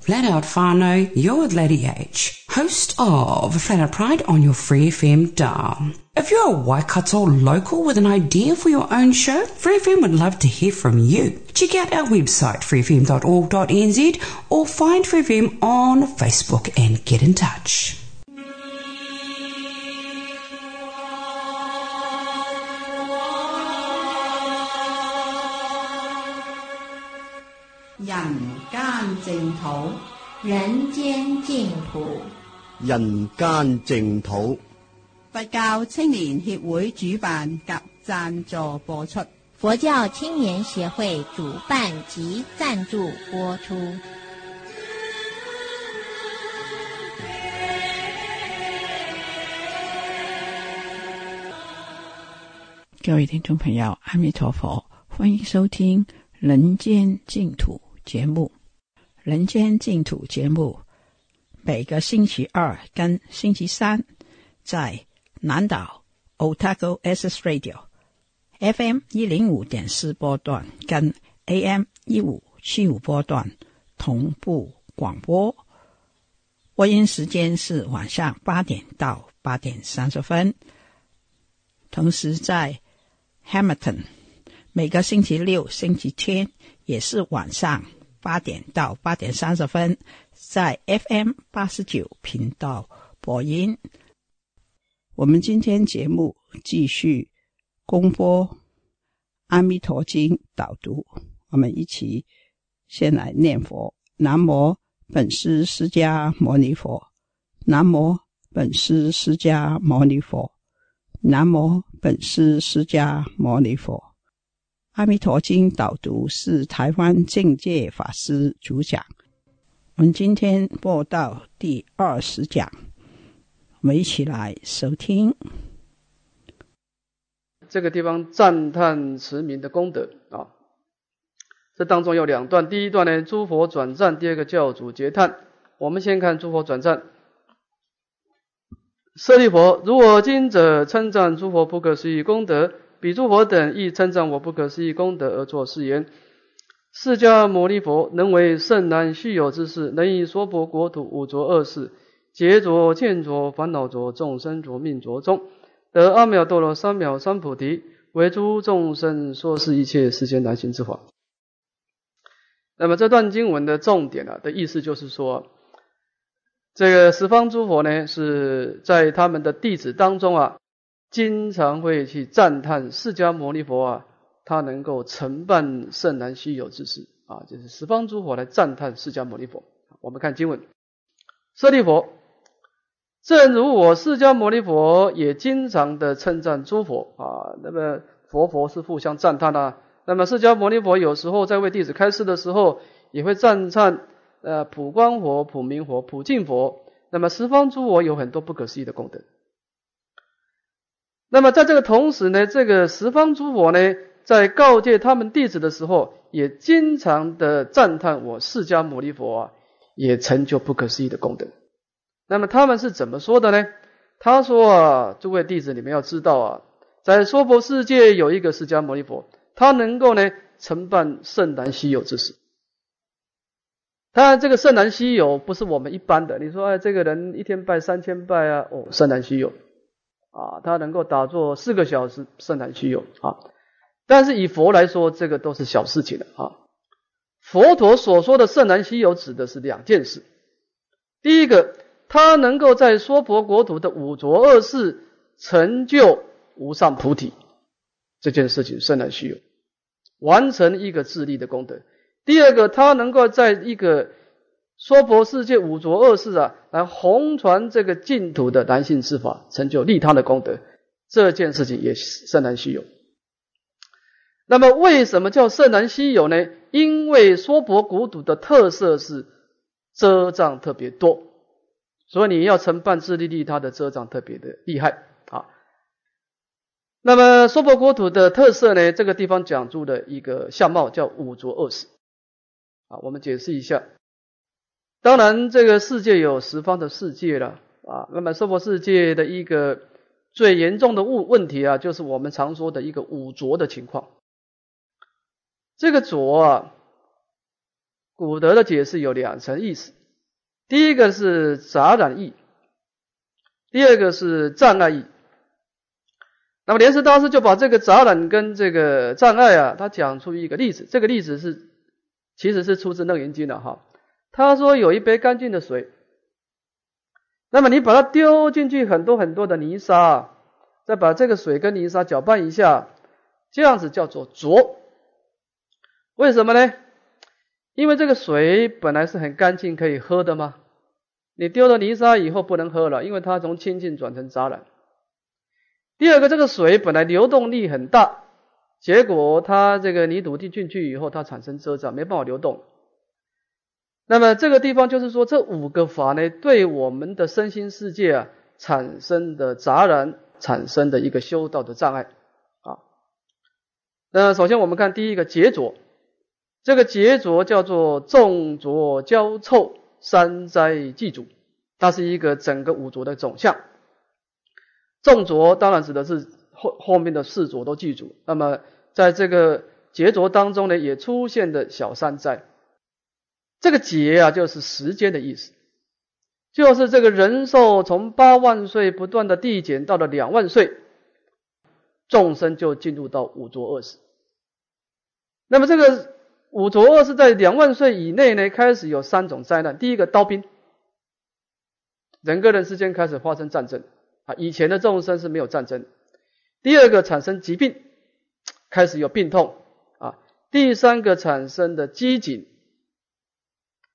Flat Out Whānau, you're Lady H, host of Flat Out Pride on your Free FM dial. If you're a Waikato local with an idea for your own show, Free FM would love to hear from you. Check out our website, freefm.org.nz, or find Free FM on Facebook and get in touch.人間淨土，佛教青年協會主辦及贊助播出。佛教青年協會主辦及贊助播出。各位聽眾朋友，阿彌陀佛，歡迎收聽《人間淨土》節目。人间净土节目每个星期二跟星期三在南岛 Otago Access Radio FM 105.4 波段跟 AM 1575波段同步广播，播音时间是晚上8点到8点30分。同时在 Hamilton 每个星期六星期天也是晚上8点到8点30分，在 FM 89频道播音。我们今天节目继续公播阿弥陀经导读，我们一起先来念佛。南无本师释迦牟尼佛，南无本师释迦牟尼佛，南无本师释迦牟尼佛。阿弥陀经导读是台湾净界法师主讲，我们今天播到第20讲，我们一起来收听。这个地方赞叹持名的功德啊，这当中有两段，第一段呢，诸佛转赞，第二个教主结叹。我们先看诸佛转赞。舍利佛，如我今者称赞诸佛不可思议功德，彼诸佛等亦称赞我不可思议功德而作是言：释迦牟尼佛能为甚难须有之事，能以娑婆国土五浊恶世，劫浊、见浊、烦恼浊、众生浊、命浊中，得阿耨多罗三藐三菩提，为诸众生说是一切世间难行之法。那么这段经文的重点的意思就是说，这个十方诸佛呢，是在他们的弟子当中经常会去赞叹释迦牟尼佛他能够承办甚难须有之事就是十方诸佛来赞叹释迦牟尼佛。我们看经文，舍利佛，正如我释迦牟尼佛也经常的称赞诸佛那么佛是互相赞叹那么释迦牟尼佛有时候在为弟子开示的时候，也会赞叹普光佛、普明佛、普净佛。那么十方诸佛有很多不可思议的功德。那么在这个同时呢，这个十方诸佛呢，在告诫他们弟子的时候，也经常的赞叹我释迦牟尼佛也成就不可思议的功德。那么他们是怎么说的呢？他说诸位弟子，你们要知道在娑婆世界有一个释迦牟尼佛，他能够呢承办甚难稀有之事。当然这个甚难稀有不是我们一般的，你说这个人一天拜3000拜甚难稀有。他能够打坐4个小时，甚难稀有但是以佛来说，这个都是小事情了佛陀所说的甚难稀有指的是2件事。第一个，他能够在娑婆国土的五浊恶世成就无上菩提，这件事情甚难稀有，完成一个自利的功德。第二个，他能够在一个娑婆世界五浊恶世来弘传这个净土的男性之法，成就利他的功德，这件事情也甚难稀有。那么为什么叫甚难稀有呢？因为娑婆国土的特色是遮障特别多，所以你要承办自利利他的遮障特别的厉害那么娑婆国土的特色呢，这个地方讲出的一个相貌叫五浊恶世我们解释一下。当然这个世界有十方的世界了啊，那么娑婆世界的一个最严重的问题啊，就是我们常说的一个五浊的情况。这个浊啊，古德的解释有两层意思，第一个是杂染意，第二个是障碍意。那么莲池大师就把这个杂染跟这个障碍啊，他讲出一个例子，这个例子是其实是出自楞严经的哈。他说有一杯干净的水，那么你把它丢进去很多很多的泥沙，再把这个水跟泥沙搅拌一下，这样子叫做浊。为什么呢？因为这个水本来是很干净可以喝的嘛，你丢了泥沙以后不能喝了，因为它从清净转成杂染。第二个，这个水本来流动力很大，结果它这个泥土地进去以后它产生遮障，没办法流动。那么这个地方就是说，这五个法呢，对我们的身心世界啊产生的杂染，产生的一个修道的障碍啊。那首先我们看第一个结浊，这个结浊叫做众浊交臭，三灾祭祖，它是一个整个五浊的总项。众浊当然指的是后面的四浊都祭祖，那么在这个结浊当中呢，也出现的小三灾。这个劫啊，就是时间的意思，就是这个人寿从8万岁不断的递减到了2万岁，众生就进入到五浊恶世。那么这个五浊恶世在2万岁以内呢，开始有三种灾难。第一个刀兵，人跟人之间开始发生战争啊，以前的众生是没有战争。第二个产生疾病，开始有病痛啊。第三个产生的饥馑。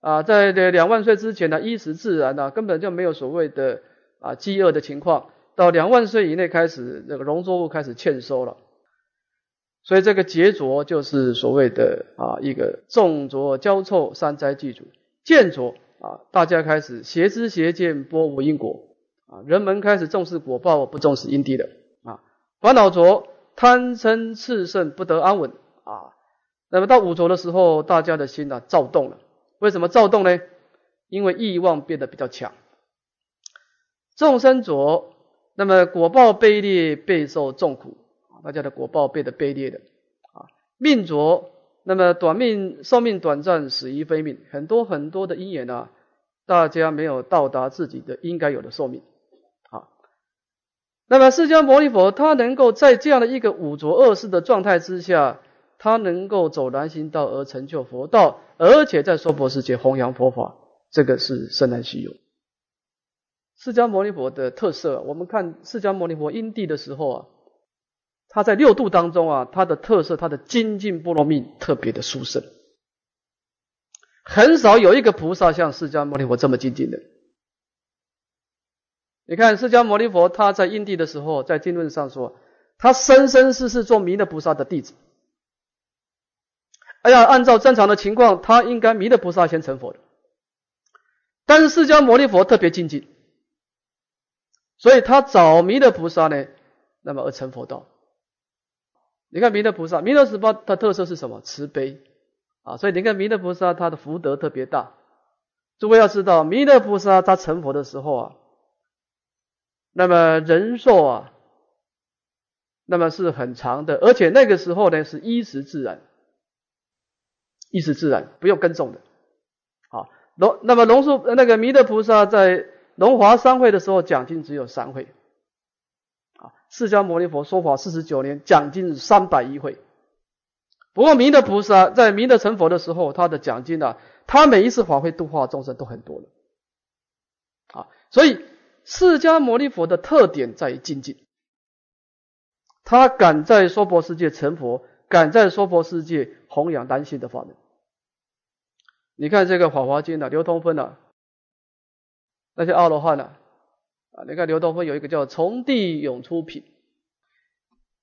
啊，在2万岁之前呢，衣食自然啊，根本就没有所谓的啊饥饿的情况。到2万岁以内开始，这个农作物开始欠收了。所以这个劫浊就是所谓的啊一个众浊交臭，三灾祭祖。见浊啊，大家开始邪知邪见，播无因果啊，人们开始重视果报，不重视因地了啊。烦恼浊，贪嗔炽盛不得安稳啊。那么到五浊的时候，大家的心啊躁动了。为什么躁动呢？因为欲望变得比较强。众生浊，那么果报卑劣，备受重苦，大家的果报变得卑劣的。命浊，那么短命，寿命短暂，死于非命，很多很多的因缘啊，大家没有到达自己的应该有的寿命。那么释迦牟尼佛他能够在这样的一个五浊恶世的状态之下，他能够走难行道而成就佛道，而且在娑婆世界弘扬佛法，这个是甚难稀有。释迦牟尼佛的特色，我们看释迦牟尼佛因地的时候啊，他在6度当中啊，他的特色，他的精进波罗蜜特别的殊胜，很少有一个菩萨像释迦牟尼佛这么精进的。你看释迦牟尼佛他在因地的时候，在经论上说，他生生世世做弥勒菩萨的弟子。哎呀，按照正常的情况，他应该弥勒菩萨先成佛的，但是释迦牟尼佛特别精进，所以他找弥勒菩萨呢，那么而成佛道。你看弥勒菩萨，弥勒菩萨他特色是什么？慈悲啊！所以你看弥勒菩萨他的福德特别大。诸位要知道，弥勒菩萨他成佛的时候啊，那么人寿啊，那么是很长的，而且那个时候呢是衣食自然。意识自然不用耕种的。好，那么那个弥勒菩萨在龙华三会的时候，讲经只有3会。啊，释迦牟尼佛说法49年，讲经301会。不过弥勒菩萨在弥勒成佛的时候，他的讲经啊，他每一次法会度化众生都很多了。啊，所以释迦牟尼佛的特点在于精进，他敢在娑婆世界成佛，敢在娑婆世界弘扬男性的法门。你看这个法华经啊，刘通分啊，那些阿罗汉啊，你看刘通分有一个叫从地涌出品，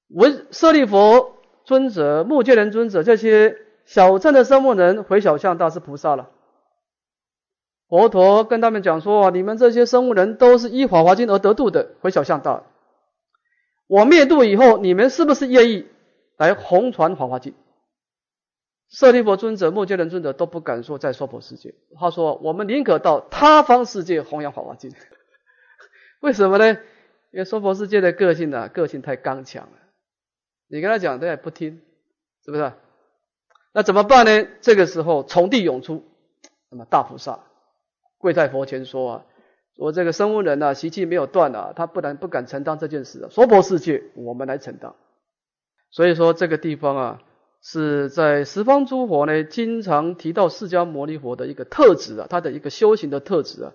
文舍利佛尊者、目犍连尊者，这些小乘的声闻人回小向大师菩萨了。佛陀跟他们讲说啊，你们这些声闻人都是依法华经而得度的，回小向大，我灭度以后，你们是不是愿意来弘传法华经？舍利弗尊者、目犍连尊者都不敢说在娑婆世界，他说我们宁可到他方世界弘扬法华经。为什么呢？因为娑婆世界的个性啊，个性太刚强了，你跟他讲他也不听，是不是？那怎么办呢？这个时候从地涌出，那么大菩萨跪在佛前说啊，我这个声闻人啊，习气没有断啊，他不然不敢承担这件事啊，娑婆世界我们来承担。所以说这个地方啊，是在十方诸佛呢经常提到释迦牟尼佛的一个特质啊，他的一个修行的特质啊，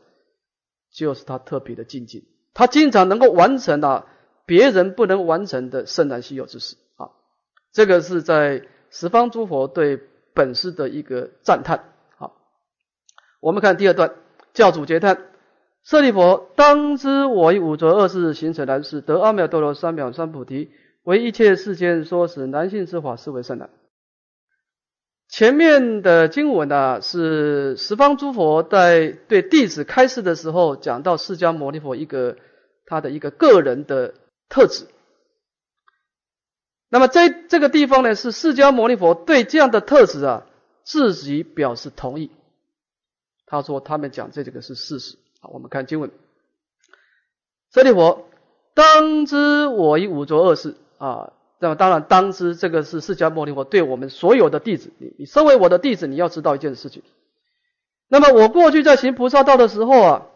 就是他特别的精进，他经常能够完成啊别人不能完成的甚难稀有之事啊。这个是在十方诸佛对本师的一个赞叹。好，我们看第二段，教主结叹：舍利弗，当知我以五浊恶世行者难事，得阿耨多罗三藐三菩提，为一切世间说是难信之法，是为甚难。前面的经文啊，是十方诸佛在对弟子开示的时候，讲到释迦牟尼佛一个他的一个个人的特质。那么在这个地方呢，是释迦牟尼佛对这样的特质啊，自己表示同意。他说他们讲这个是事实。好，我们看经文：舍利弗，当知我以五浊恶世啊。那么当然当知这个是释迦牟尼佛对我们所有的弟子， 你身为我的弟子，你要知道一件事情。那么我过去在行菩萨道的时候啊，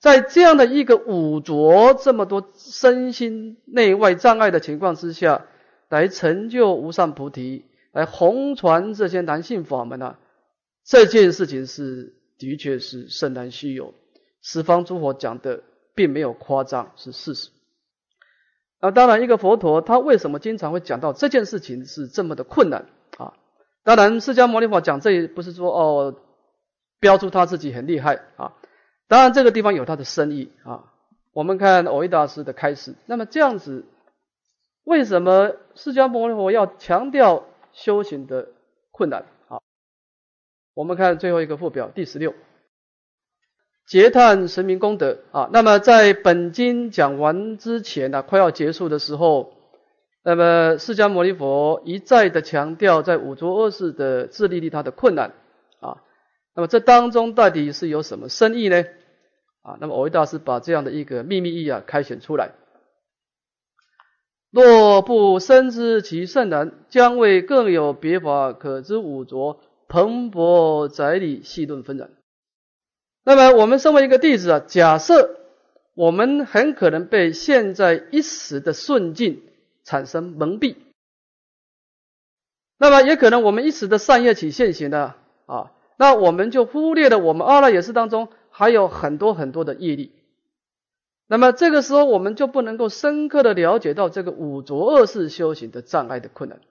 在这样的一个五浊这么多身心内外障碍的情况之下，来成就无上菩提，来弘传这些难信法门啊，这件事情是的确是甚难稀有，十方诸佛讲的并没有夸张，是事实。啊，当然一个佛陀他为什么经常会讲到这件事情是这么的困难啊？当然释迦牟尼佛讲这不是说哦标出他自己很厉害啊，当然这个地方有他的深意啊。我们看藕益大师的开示，那么这样子为什么释迦牟尼佛要强调修行的困难啊？我们看最后一个附表第16，结叹神明功德啊。那么在本经讲完之前啊，快要结束的时候，那么释迦牟尼佛一再的强调在五浊恶世的自利利他的困难啊。那么这当中到底是有什么深意呢？啊，那么藕益大师把这样的一个秘密意啊开显出来。若不深知其甚难，将为更有别法可知五浊蓬勃载理，细论纷然。那么我们身为一个弟子啊，假设我们很可能被现在一时的顺境产生蒙蔽，那么也可能我们一时的善业起现行呢啊，那我们就忽略了我们阿赖耶识当中还有很多很多的业力。那么这个时候我们就不能够深刻的了解到这个五浊恶世修行的障碍的困难。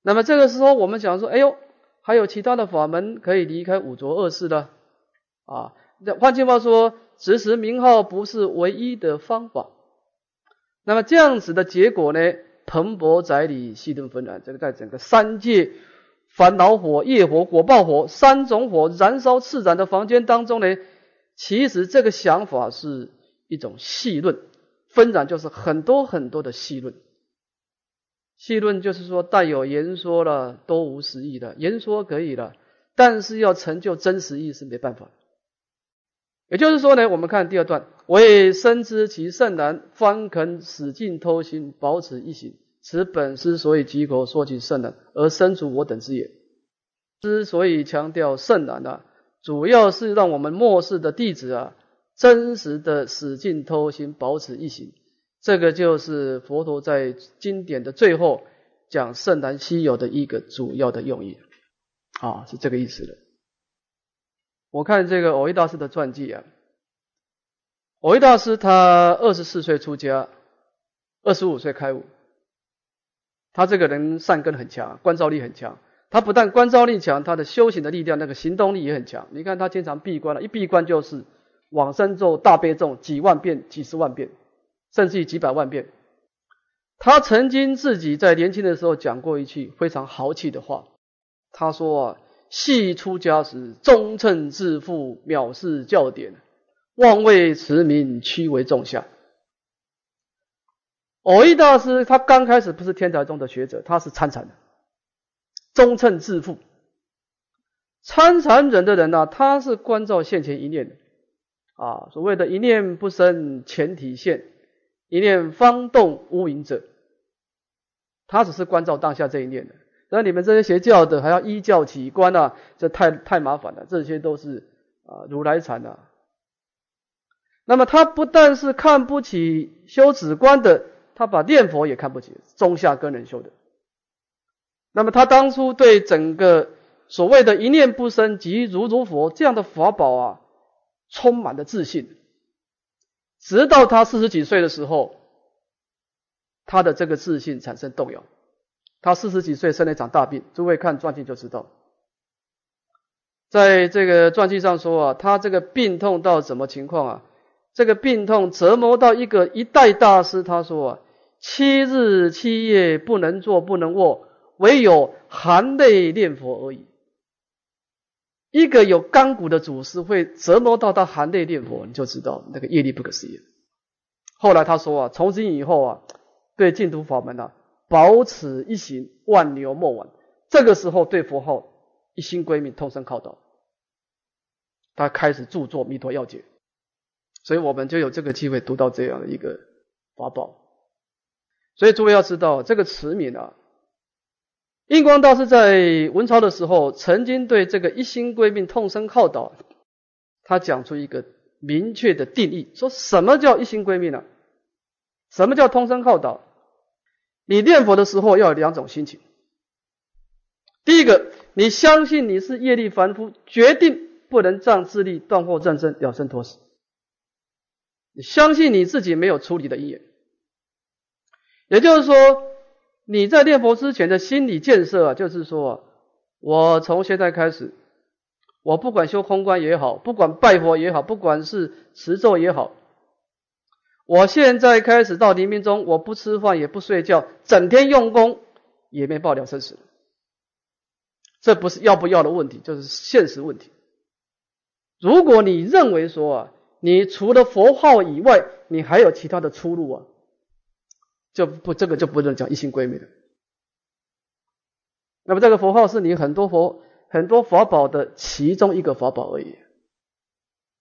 那么这个时候我们想说，哎呦，还有其他的法门可以离开五浊恶世的。啊，换句话说，执持名号不是唯一的方法。那么这样子的结果呢，蓬勃载理，细论纷然。这个在整个三界烦恼火、业火、果报火三种火燃烧炽燃的房间当中呢，其实这个想法是一种细论，纷然就是很多很多的细论。细论就是说带有言说了，都无实义的，言说可以了，但是要成就真实意是没办法。也就是说呢，我们看第二段，为深知其甚难，方肯使尽偷心，保持一行。此本师所以即口说其甚难，而身处我等之也。之所以强调甚难啊，主要是让我们末世的弟子啊，真实的使尽偷心，保持一行。这个就是佛陀在经典的最后讲甚难稀有的一个主要的用意啊，是这个意思的。我看这个藕益大师的传记啊，藕益大师他24岁出家，25岁开悟。他这个人善根很强，观照力很强。他不但观照力强，他的修行的力量，那个行动力也很强。你看他经常闭关了，一闭关就是往生咒、大悲咒几万遍、几十万遍，甚至于几百万遍。他曾经自己在年轻的时候讲过一句非常豪气的话，他说啊，系出家时，忠诚自负，藐视教典，妄为驰名，屈为众下。藕益大师他刚开始不是天台宗的学者，他是参禅的。忠诚致富。参禅人的人呢、他是关照现前一念的啊，所谓的一念不生前提现，一念方动无影者，他只是关照当下这一念的。那你们这些邪教的还要依教起观啊，这太麻烦了，这些都是如来禅啊。那么他不但是看不起修止观的，他把念佛也看不起，中下根人修的。那么他当初对整个所谓的一念不生即如佛这样的法宝啊，充满了自信。直到他40几岁的时候，他的这个自信产生动摇。他40几岁生了一场大病，诸位看传记就知道。在这个传记上说啊，他这个病痛到什么情况啊？这个病痛折磨到一代大师，他说啊，7日7夜不能坐不能卧，唯有含泪念佛而已。一个有刚骨的祖师会折磨到他含泪念佛，你就知道那个业力不可思议。后来他说啊，从今以后啊，对净土法门啊，保持一行，万牛莫挽。这个时候对佛号一心归命，通身靠倒。他开始著作《弥陀要解》，所以我们就有这个机会读到这样的一个法宝。所以诸位要知道，这个持名啊，印光大师在文朝的时候曾经对这个一心归命痛身靠倒，他讲出一个明确的定义，说什么叫一心归命啊，什么叫痛身靠倒。你念佛的时候要有2种心情，第一个，你相信你是业力凡夫，决定不能仗自力断惑战胜了生脱死，你相信你自己没有处理的因缘。也就是说，你在念佛之前的心理建设啊，就是说我从现在开始，我不管修空观也好，不管拜佛也好，不管是持咒也好，我现在开始到黎明中，我不吃饭也不睡觉，整天用功也没报了生死。这不是要不要的问题，就是现实问题。如果你认为说啊，你除了佛号以外你还有其他的出路啊，这个就不能讲一心归命了。那么这个佛号是你很多法宝的其中一个法宝而已，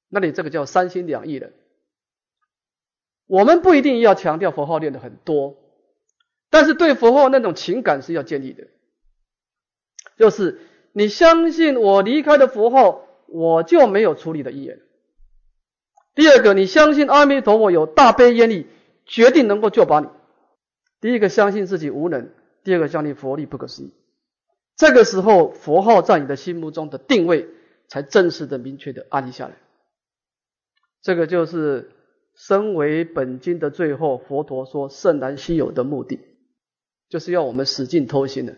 那你这个叫3心2意了。我们不一定要强调佛号练的很多，但是对佛号那种情感是要建立的，就是你相信我离开的佛号我就没有处理的因缘。第二个，你相信阿弥陀佛有大悲愿力，决定能够救拔你。第一个相信自己无能，第二个相信佛力不可思议。这个时候佛号在你的心目中的定位才正式的明确的安立下来。这个就是身为本经的最后，佛陀说甚难稀有的目的，就是要我们使劲偷心的。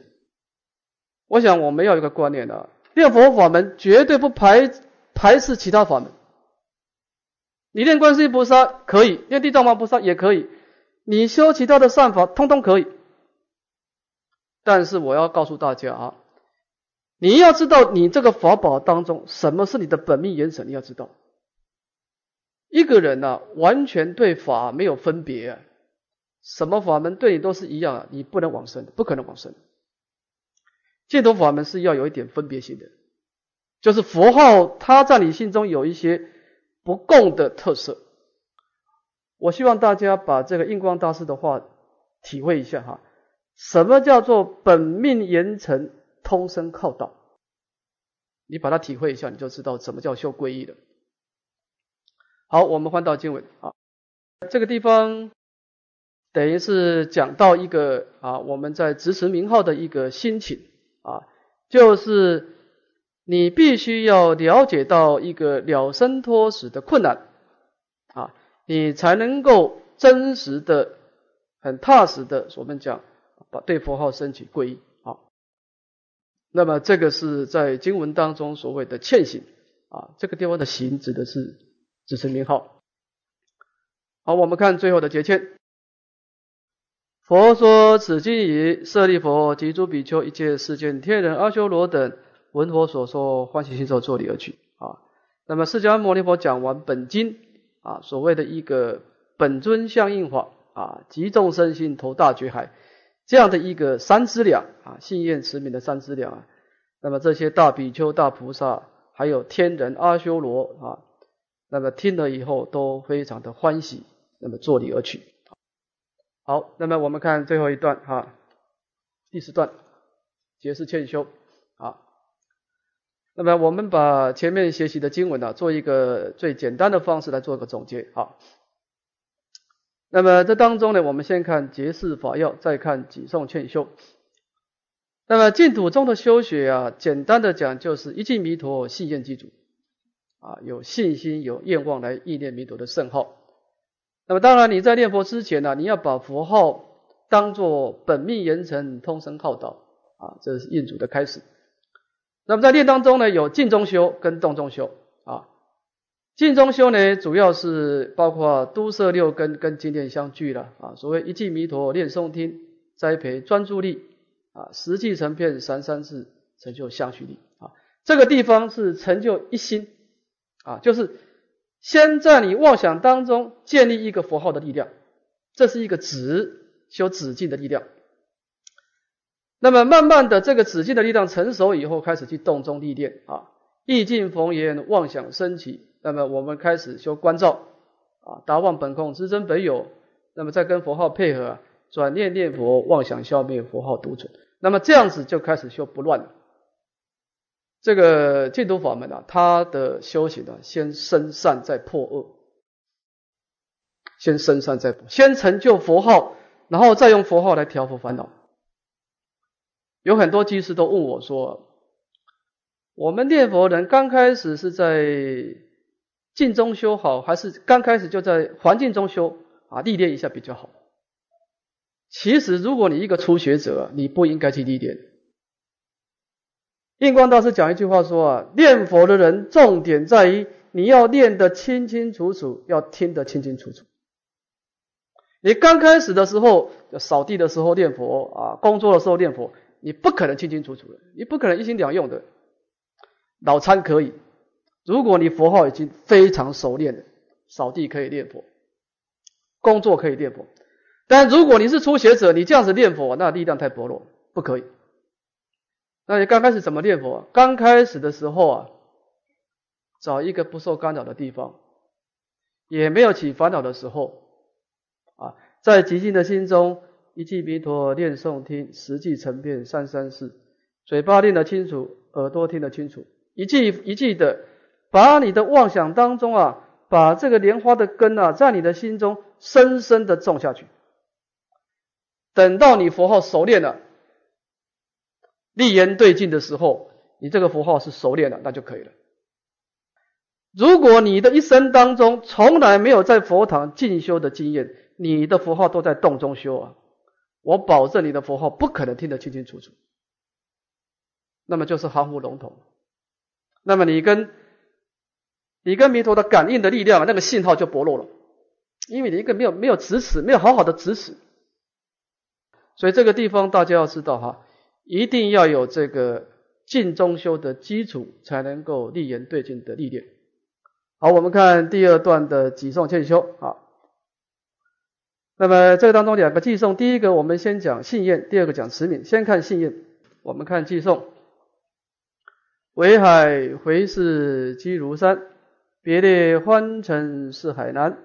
我想我们要有一个观念啊，念佛法门绝对不排斥其他法门。你念观世音菩萨可以，念地藏王菩萨也可以，你修其他的善法通通可以。但是我要告诉大家啊，你要知道你这个法宝当中什么是你的本命元神，你要知道。一个人啊，完全对法没有分别啊，什么法门对你都是一样啊，你不能往生，不可能往生。净土法门是要有一点分别心的，就是佛号它在你心中有一些不共的特色。我希望大家把这个印光大师的话体会一下哈，什么叫做本命严惩通身靠道，你把它体会一下，你就知道什么叫修皈依了。好，我们换到经文啊，这个地方等于是讲到一个啊，我们在执持名号的一个心情啊，就是你必须要了解到一个了生脱死的困难啊，你才能够真实的很踏实的我们讲把对佛号升起皈依啊。那么这个是在经文当中所谓的欠行啊，这个地方的行指的是执持名号。好，我们看最后的结欠。佛说此经已，舍利弗，及诸比丘，一切世间天人阿修罗等，闻佛所说，欢喜心受，作礼而去啊。那么释迦牟尼佛讲完本经啊，所谓的一个本尊相应法啊，集众身心投大觉海，这样的一个三资粮啊，信愿持名的三资粮啊，那么这些大比丘、大菩萨，还有天人、阿修罗啊，那么听了以后都非常的欢喜，那么作礼而去。好，那么我们看最后一段啊，第十段，结是劝修啊。那么我们把前面学习的经文呢、啊，做一个最简单的方式来做个总结啊。那么这当中呢，我们先看结释法要，再看几颂劝修。那么净土中的修学啊，简单的讲就是一敬弥陀，信愿具足啊，有信心有愿望来意念弥陀的圣号。那么当然你在念佛之前呢、啊，你要把佛号当作本命言诚，通声号导啊，这是印主的开始。那么在念当中呢，有静中修跟动中修啊。净中修呢，主要是包括都摄六根跟精炼相聚了啊。所谓一记弥陀念诵听，栽培专注力啊，实际成片三三智，成就相续力啊。这个地方是成就一心啊，就是先在你妄想当中建立一个佛号的力量，这是一个止修止境的力量。那么慢慢的这个止境的力量成熟以后，开始去动中历练啊，意境逢言，妄想升起。那么我们开始修观照啊，达望本空，知真本有。那么再跟佛号配合、啊，转念念佛，妄想消灭，佛号独存。那么这样子就开始修不乱了。这个净土法门啊，它的修行呢、啊，先生善再破恶，先生善再破，先成就佛号，然后再用佛号来调伏烦恼。有很多居士都问我说，我们念佛人刚开始是在静中修好，还是刚开始就在环境中修啊？历练一下比较好。其实，如果你一个初学者，你不应该去历练。印光大师讲一句话说啊，念佛的人重点在于你要念得清清楚楚，要听得清清楚楚。你刚开始的时候，扫地的时候念佛啊，工作的时候念佛，你不可能清清楚楚的，你不可能一心两用的。老参可以。如果你佛号已经非常熟练了，扫地可以念佛，工作可以念佛。但如果你是初学者，你这样子念佛，那力量太薄弱，不可以。那你刚开始怎么念佛啊？刚开始的时候啊，找一个不受干扰的地方，也没有起烦恼的时候啊，在寂静的心中，一记弥陀念诵听，实际成片三三事，嘴巴念得清楚，耳朵听得清楚，一记一记的。把你的妄想当中啊，把这个莲花的根啊，在你的心中深深的种下去。等到你佛号熟练了，立言对境的时候，你这个佛号是熟练了，那就可以了。如果你的一生当中从来没有在佛堂进修的经验，你的佛号都在动中修啊，我保证你的佛号不可能听得清清楚楚，那么就是含糊笼统。那么你跟弥陀的感应的力量，那个信号就薄弱了，因为你一个没有支持，没有好好的支持。所以这个地方大家要知道哈，一定要有这个静中修的基础，才能够立言对境的历练。好，我们看第二段的几颂劝修啊。那么这个当中两个寄颂，第一个我们先讲信愿，第二个讲持名。先看信愿，我们看寄颂：唯海回视积如山。别列欢城是海南，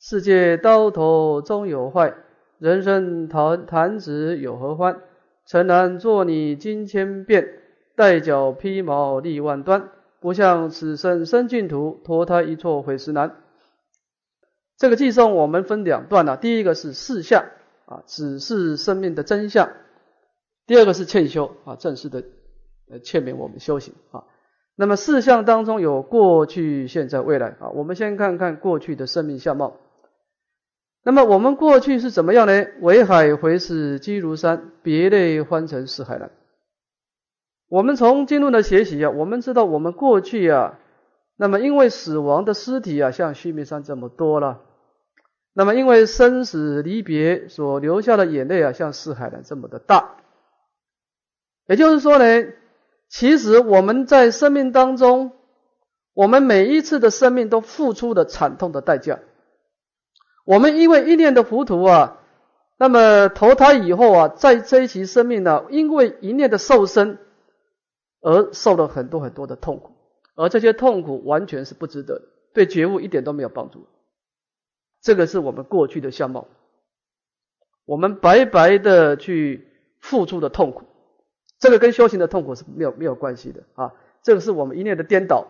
世界刀头终有坏，人生弹指有何欢？诚然作你经千遍，带脚披毛历万端。不向此生生净土，脱胎一错悔时难。这个寄颂我们分两段啊，第一个是示相啊，指示生命的真相；第二个是劝修啊，正式的劝勉我们修行啊。那么四项当中有过去、现在、未来啊。我们先看看过去的生命相貌。那么我们过去是怎么样呢？唯海回视积如山，别类欢城是海南。我们从经论的学习啊，我们知道我们过去啊，那么因为死亡的尸体啊，像须弥山这么多了；那么因为生死离别所留下的眼泪啊，像是海南这么的大。也就是说呢，其实我们在生命当中，我们每一次的生命都付出了惨痛的代价。我们因为一念的糊涂啊，那么投胎以后啊，在这一期生命呢，因为一念的受身而受了很多很多的痛苦，而这些痛苦完全是不值得的，对觉悟一点都没有帮助。这个是我们过去的相貌，我们白白的去付出的痛苦，这个跟修行的痛苦是没有关系的啊。这个是我们一念的颠倒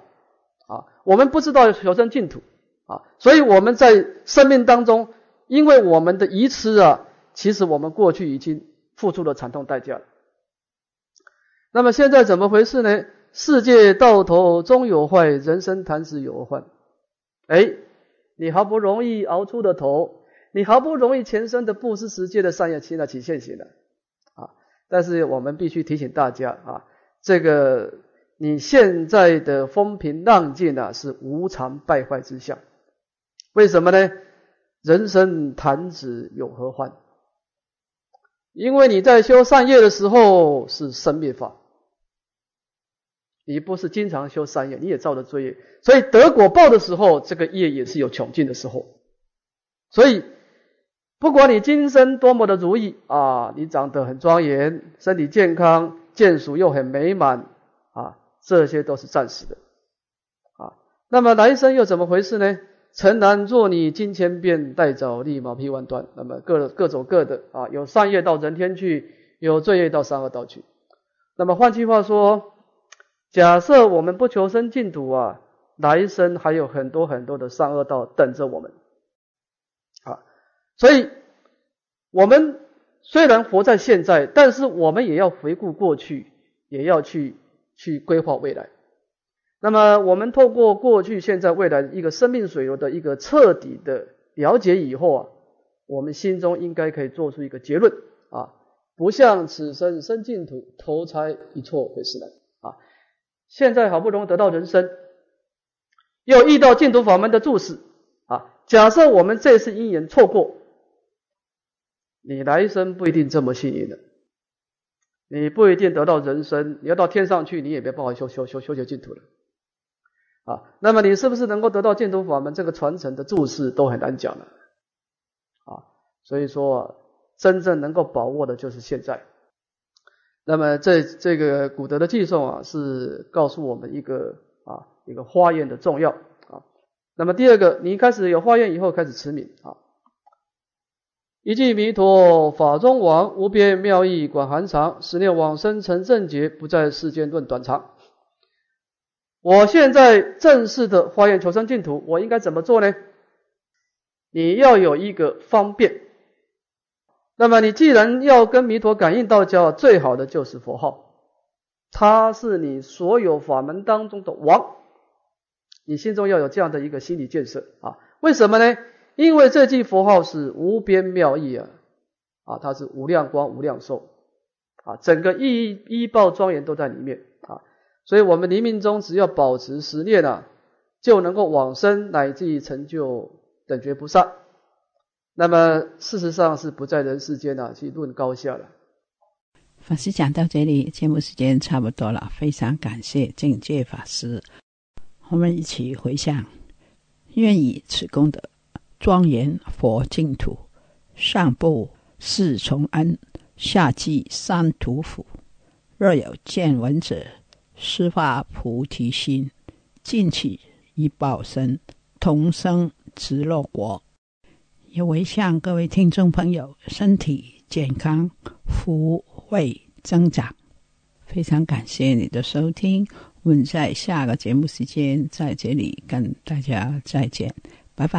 啊，我们不知道求生净土啊，所以我们在生命当中，因为我们的愚痴啊，其实我们过去已经付出了惨痛代价了。那么现在怎么回事呢？世界到头终有坏，人生弹指有换。哎，你好不容易熬出的头，你好不容易前生的布施持戒的善业起了起现行了啊！但是我们必须提醒大家啊，这个你现在的风平浪静啊，是无常败坏之相。为什么呢？人生弹指有何欢？因为你在修善业的时候是生灭法，你不是经常修善业，你也造了罪业，所以得果报的时候，这个业也是有穷尽的时候。所以不管你今生多么的如意啊，你长得很庄严，身体健康，眷属又很美满啊，这些都是暂时的啊。那么来生又怎么回事呢？诚然若你金钱变，带早利毛披万端。那么各走各的啊，有善业到人天去，有罪业到三恶道去。那么换句话说，假设我们不求生净土啊，来生还有很多很多的善恶道等着我们啊。所以我们虽然活在现在，但是我们也要回顾过去，也要去规划未来。那么我们透过过去现在未来一个生命水流的一个彻底的了解以后啊，我们心中应该可以做出一个结论啊，不像此生生净土，投胎一错回事来啊。现在好不容易得到人生，又遇到净土法门的注释啊，假设我们这次因缘错过，你来生不一定这么幸运的，你不一定得到人生，你要到天上去，你也没办法修学净土了啊，那么你是不是能够得到净土法门这个传承的注释都很难讲了啊，所以说啊，真正能够把握的就是现在。那么这个古德的寄送啊，是告诉我们一个化验的重要啊。那么第二个，你开始有化验以后开始持名啊。一句弥陀法中王，无边妙义广含藏，十念往生成正觉，不在世间论短长。我现在正式的化验求生净土，我应该怎么做呢？你要有一个方便。那么你既然要跟弥陀感应道交，最好的就是佛号，他是你所有法门当中的王，你心中要有这样的一个心理建设啊。为什么呢？因为这句佛号是无边妙义啊，它是无量光无量寿啊，整个依报庄严都在里面啊。所以我们临命中只要保持十念啊，就能够往生乃至成就等觉菩萨。那么事实上是不在人世间啊去论高下了。法师讲到这里，节目时间差不多了，非常感谢净界法师，我们一起回向，愿以此功德庄严佛净土，上报四重恩，下济三途苦。若有见闻者，施发菩提心，尽起一报身，同生极乐国。也唯向各位听众朋友身体健康，福慧增长。非常感谢你的收听，我们在下个节目时间在这里跟大家再见，拜拜。